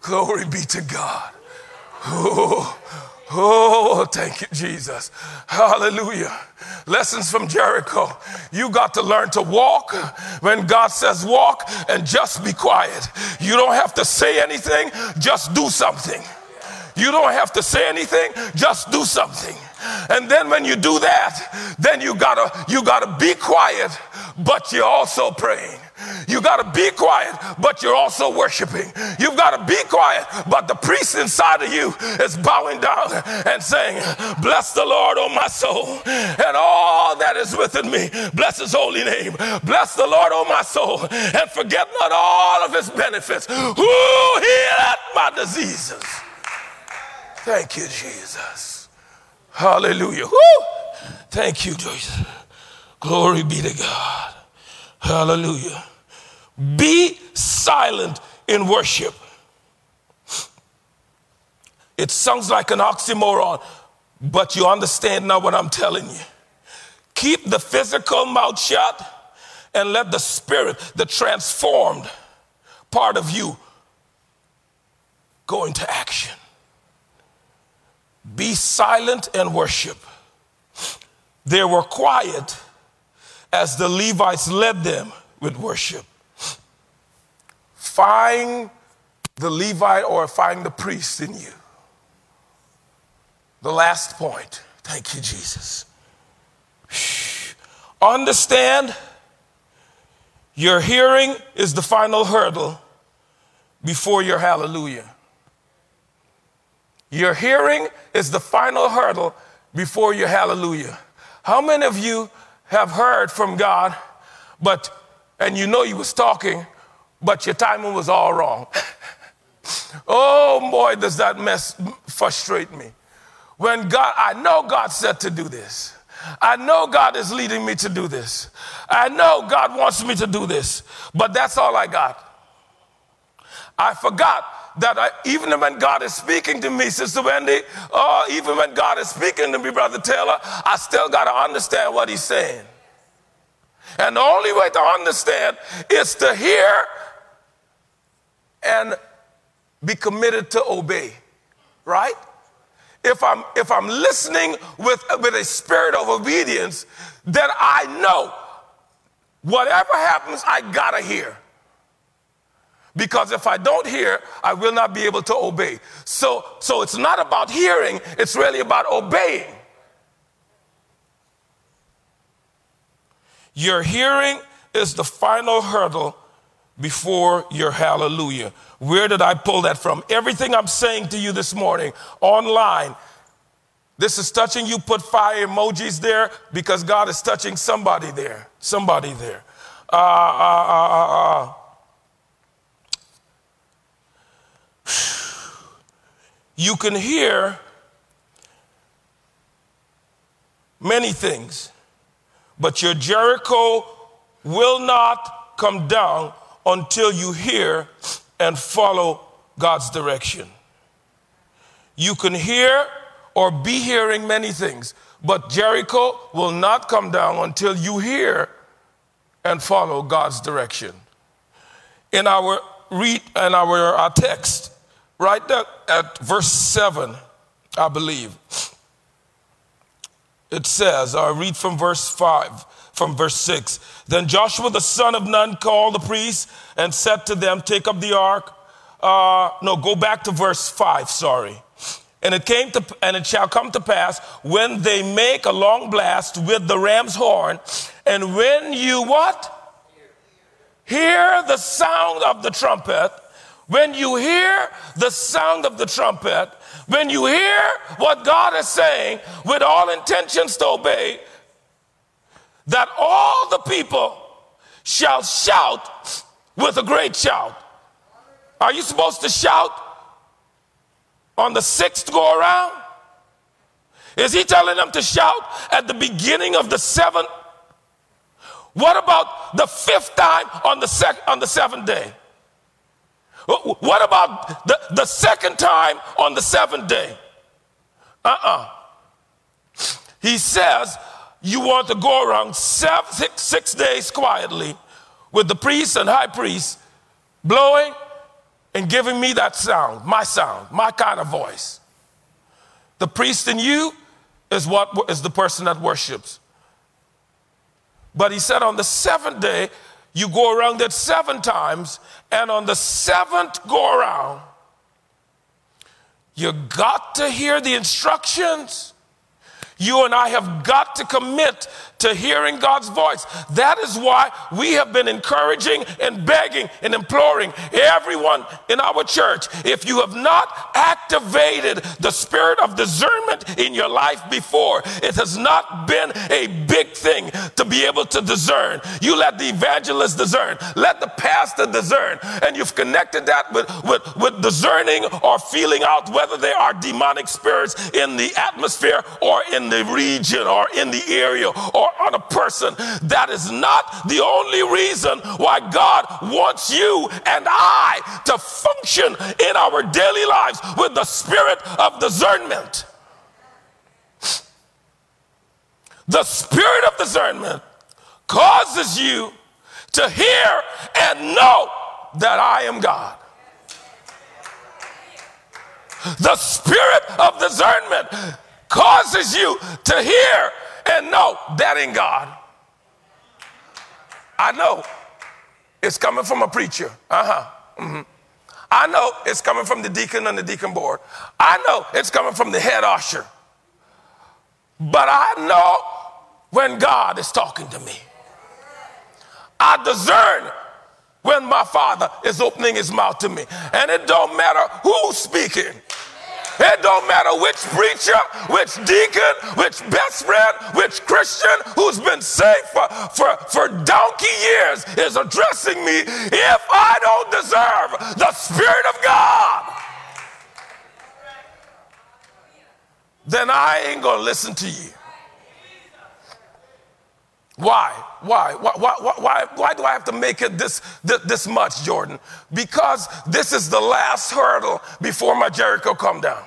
Glory be to God. Oh, oh, thank you, Jesus. Hallelujah. Lessons from Jericho. You got to learn to walk when God says walk and just be quiet. You don't have to say anything, just do something. You don't have to say anything, just do something. And then when you do that, then you gotta, you gotta be quiet, but you're also praying. You got to be quiet, but you're also worshiping. You've got to be quiet, but the priest inside of you is bowing down and saying, bless the Lord, O my soul, and all that is within me. Bless his holy name. Bless the Lord, O my soul, and forget not all of his benefits, who healed my diseases. Thank you, Jesus. Hallelujah. Woo! Thank you, Jesus. Glory be to God. Hallelujah. Be silent in worship. It sounds like an oxymoron, but you understand now what I'm telling you. Keep the physical mouth shut and let the spirit, the transformed part of you, go into action. Be silent and worship. They were quiet as the Levites led them with worship. Find the Levite or find the priest in you. The last point. Thank you, Jesus. Understand your hearing is the final hurdle before your hallelujah. Your hearing is the final hurdle before your hallelujah. How many of you have heard from God, but, and you know you was talking, but your timing was all wrong? Oh boy, does that mess frustrate me. When God, I know God said to do this. I know God is leading me to do this. I know God wants me to do this, but that's all I got. I forgot that I, even when God is speaking to me, Sister Wendy, or even when God is speaking to me, Brother Taylor, I still got to understand what he's saying. And the only way to understand is to hear and be committed to obey, right? If I'm, if I'm listening with, with a spirit of obedience, then I know whatever happens, I got to hear. Because if I don't hear, I will not be able to obey. So, so it's not about hearing, it's really about obeying. Your hearing is the final hurdle before your hallelujah. Where did I pull that from? Everything I'm saying to you this morning, online, this is touching you. Put fire emojis there because God is touching somebody there. Somebody there. Uh, uh, uh, uh, uh. You can hear many things, but your Jericho will not come down until you hear and follow God's direction. You can hear or be hearing many things, but Jericho will not come down until you hear and follow God's direction. In our read, in our, our text, right there at verse seven, I believe, it says, I read from verse five, from verse six. Then Joshua the son of Nun called the priests and said to them, take up the ark. Uh, no, go back to verse five, sorry. And it came to, and it shall come to pass when they make a long blast with the ram's horn, and when you what? Hear, hear the sound of the trumpet. When you hear the sound of the trumpet, when you hear what God is saying with all intentions to obey, that all the people shall shout with a great shout. Are you supposed to shout on the sixth go around? Is he telling them to shout at the beginning of the seventh? What about the fifth time on the sec- on the seventh day? What about the, the second time on the seventh day? Uh-uh. He says you want to go around seven, six, six days quietly with the priests and high priests blowing and giving me that sound, my sound, my kind of voice. The priest in you is what is the person that worships. But he said on the seventh day, you go around it seven times, and on the seventh go around, you got to hear the instructions. You and I have got to commit to hearing God's voice. That is why we have been encouraging and begging and imploring everyone in our church. If you have not activated the spirit of discernment in your life before, it has not been a big thing to be able to discern. You let the evangelist discern, let the pastor discern, and you've connected that with, with, with discerning or feeling out whether there are demonic spirits in the atmosphere or in the region or in the area or on a person. That is not the only reason why God wants you and I to function in our daily lives with the spirit of discernment. The spirit of discernment causes you to hear and know that I am God. The spirit of discernment causes you to hear and know that ain't God. I know it's coming from a preacher. Uh-huh. Mm-hmm. I know it's coming from the deacon on the deacon board. I know it's coming from the head usher. But I know when God is talking to me. I discern when my Father is opening his mouth to me. And it don't matter who's speaking. It don't matter which preacher, which deacon, which best friend, which Christian who's been saved for, for, for donkey years is addressing me if I don't deserve the Spirit of God. Then I ain't gonna listen to you. Why? Why? Why? Why? Why? Why do I have to make it this, this this much, Jordan? Because this is the last hurdle before my Jericho come down.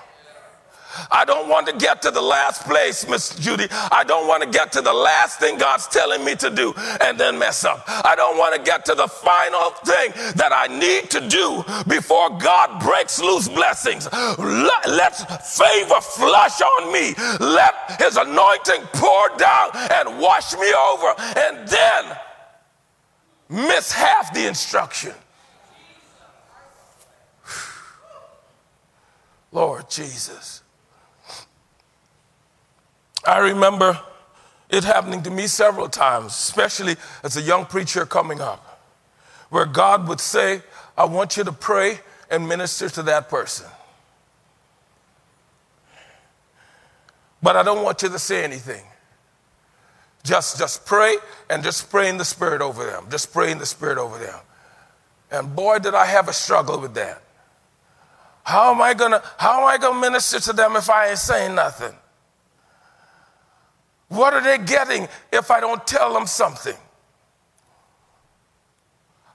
I don't want to get to the last place, Miss Judy. I don't want to get to the last thing God's telling me to do and then mess up. I don't want to get to the final thing that I need to do before God breaks loose blessings. Let, let favor flush on me. Let his anointing pour down and wash me over and then miss half the instruction. Lord Jesus. I remember it happening to me several times, especially as a young preacher coming up, where God would say, I want you to pray and minister to that person. But I don't want you to say anything. Just, just pray and just pray in the Spirit over them. Just pray in the Spirit over them. And boy, did I have a struggle with that. How am I gonna, how am I gonna minister to them if I ain't saying nothing? What are they getting if I don't tell them something?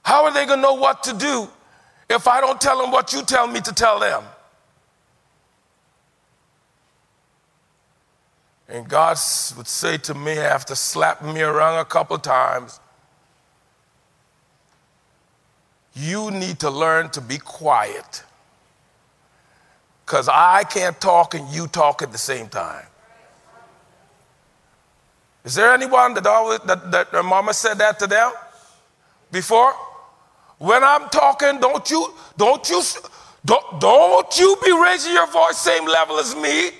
How are they going to know what to do if I don't tell them what you tell me to tell them? And God would say to me after slapping me around a couple times, you need to learn to be quiet because I can't talk and you talk at the same time. Is there anyone that always that, that their mama said that to them before? When I'm talking, don't you, don't you, don't, don't you be raising your voice same level as me.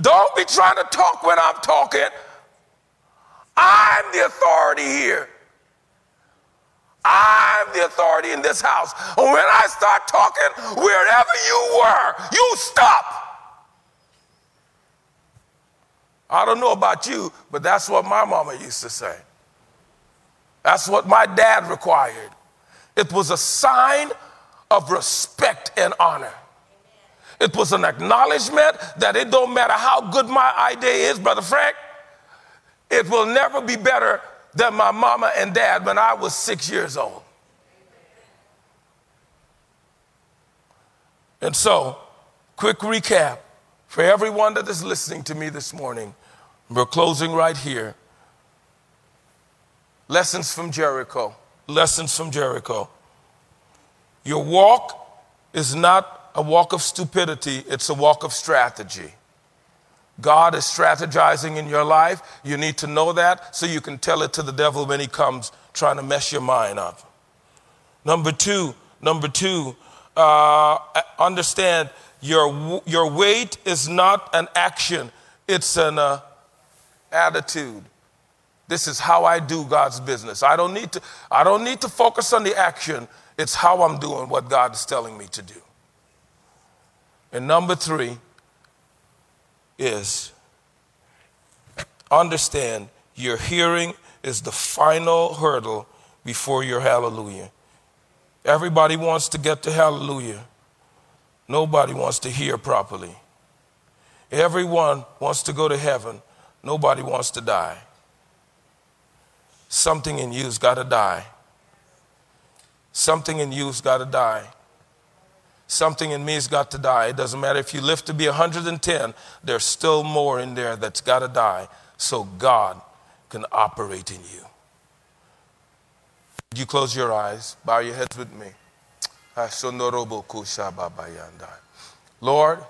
Don't be trying to talk when I'm talking. I'm the authority here. I'm the authority in this house. And when I start talking, wherever you were, you stop. I don't know about you, but that's what my mama used to say. That's what my dad required. It was a sign of respect and honor. It was an acknowledgement that it don't matter how good my idea is, Brother Frank, it will never be better than my mama and dad when I was six years old. And so, quick recap for everyone that is listening to me this morning. We're closing right here. Lessons from Jericho. Lessons from Jericho. Your walk is not a walk of stupidity. It's a walk of strategy. God is strategizing in your life. You need to know that so you can tell it to the devil when he comes trying to mess your mind up. Number two, number two, uh, understand your, your weight is not an action. It's an uh, attitude. This is how I do God's business. I don't need to, I don't need to focus on the action. It's how I'm doing what God is telling me to do. And number three is understand your hearing is the final hurdle before your hallelujah. Everybody wants to get to hallelujah. Nobody wants to hear properly. Everyone wants to go to heaven. Nobody wants to die. Something in you's got to die. Something in you's got to die. Something in me's got to die. It doesn't matter if you live to be one hundred ten, there's still more in there that's got to die so God can operate in you. You close your eyes, bow your heads with me. Lord,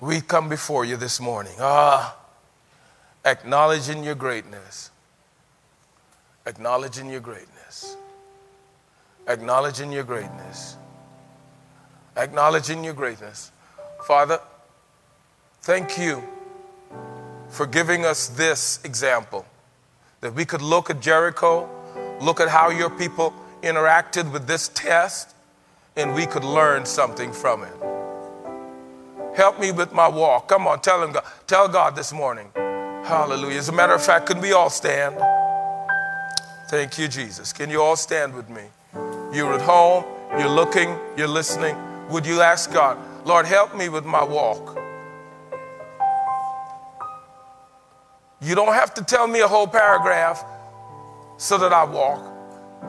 we come before you this morning. Ah, acknowledging your greatness. Acknowledging your greatness. Acknowledging your greatness. Acknowledging your greatness. Father, thank you for giving us this example, that we could look at Jericho, look at how your people interacted with this test, and we could learn something from it. Help me with my walk. Come on, tell him God. Tell God this morning. Hallelujah. As a matter of fact, could we all stand? Thank you, Jesus. Can you all stand with me? You're at home, you're looking, you're listening. Would you ask God, Lord, help me with my walk? You don't have to tell me a whole paragraph so that I walk.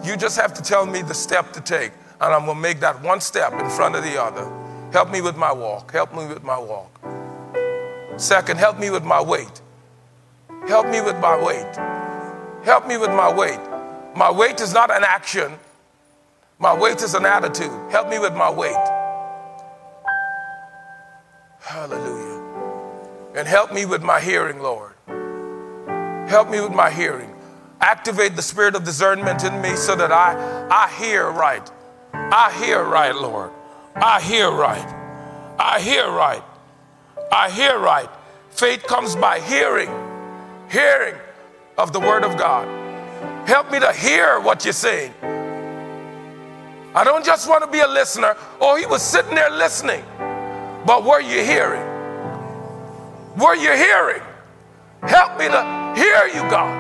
You just have to tell me the step to take, and I'm going to make that one step in front of the other. Help me with my walk. Help me with my walk. Second, help me with my weight. Help me with my weight. Help me with my weight. My weight is not an action. My weight is an attitude. Help me with my weight. Hallelujah. And help me with my hearing, Lord. Help me with my hearing. Activate the spirit of discernment in me so that I, I hear right. I hear right, Lord. I hear right. I hear right. I hear right. Faith comes by hearing. Hearing of the word of God. Help me to hear what you're saying. I don't just want to be a listener. Oh, he was sitting there listening. But were you hearing? Were you hearing? Help me to hear you, God.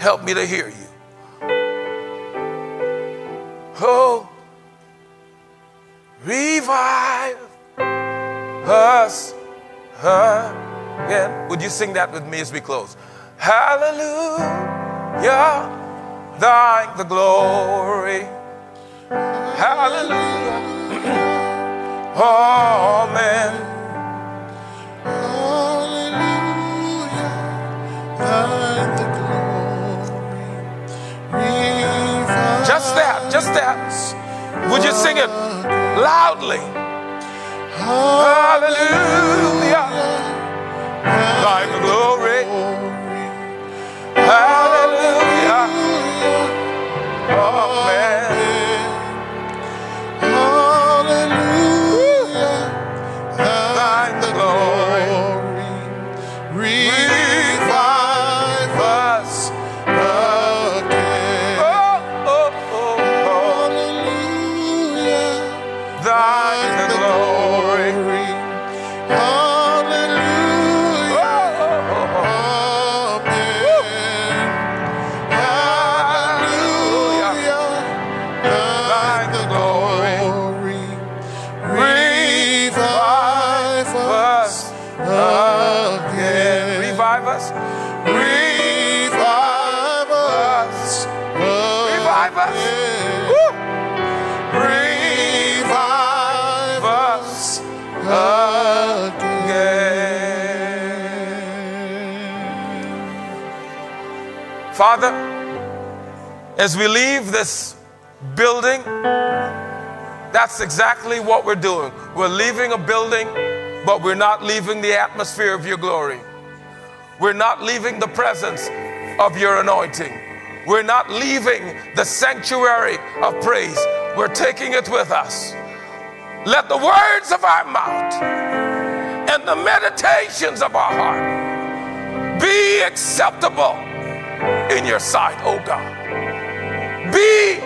Help me to hear you. Oh, revive us again. Yeah. Would you sing that with me as we close? Hallelujah, thine the glory. Hallelujah, amen. Hallelujah, thine the glory. Just that, just that. Would you sing it loudly? Hallelujah. Thy glory. Hallelujah. Amen. Hallelujah. Thy glory. Revive us again. Oh, oh, oh, oh. Hallelujah. Thy glory. Father, as we leave this building, that's exactly what we're doing. We're leaving a building, but we're not leaving the atmosphere of your glory. We're not leaving the presence of your anointing. We're not leaving the sanctuary of praise. We're taking it with us. Let the words of our mouth and the meditations of our heart be acceptable in your sight, O God. Be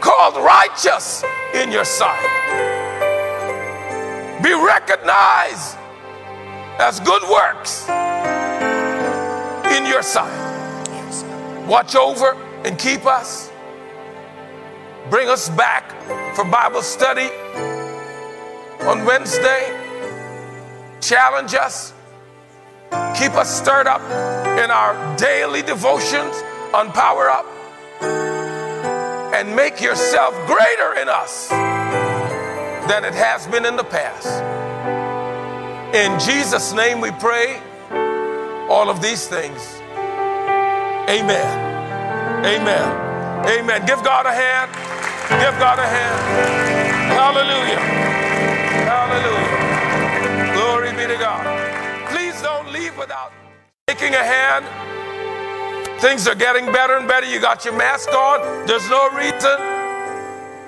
called righteous in your sight. Be recognized as good works in your sight. Watch over and keep us. Bring us back for Bible study on Wednesday. Challenge us. Keep us stirred up in our daily devotions on Power Up. And make yourself greater in us than it has been in the past. In Jesus' name we pray all of these things. Amen. Amen. Amen. Give God a hand. Give God a hand. Hallelujah. Hallelujah. Glory be to God. Please don't leave without taking a hand. Things are getting better and better. You got your mask on. There's no reason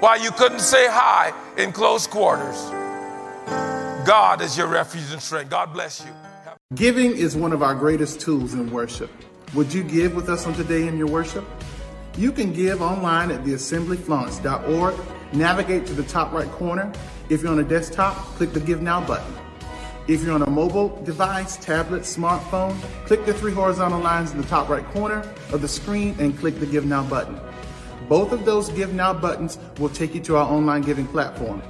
why you couldn't say hi in close quarters. God is your refuge and strength. God bless you. Giving is one of our greatest tools in worship. Would you give with us on today in your worship? You can give online at the assembly florence dot org. Navigate to the top right corner. If you're on a desktop, click the Give Now button. If you're on a mobile device, tablet, smartphone, click the three horizontal lines in the top right corner of the screen and click the Give Now button. Both of those Give Now buttons will take you to our online giving platform.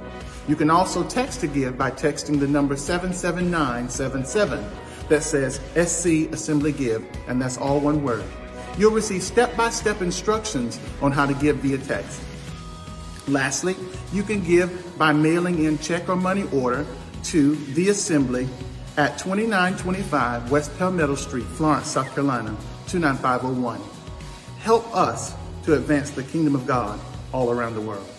You can also text to give by texting the number seven seven nine seven seven that says S C Assembly Give, and that's all one word. You'll receive step-by-step instructions on how to give via text. Lastly, you can give by mailing in check or money order to The Assembly at twenty-nine twenty-five West Palmetto Street, Florence, South Carolina, two nine five oh one. Help us to advance the kingdom of God all around the world.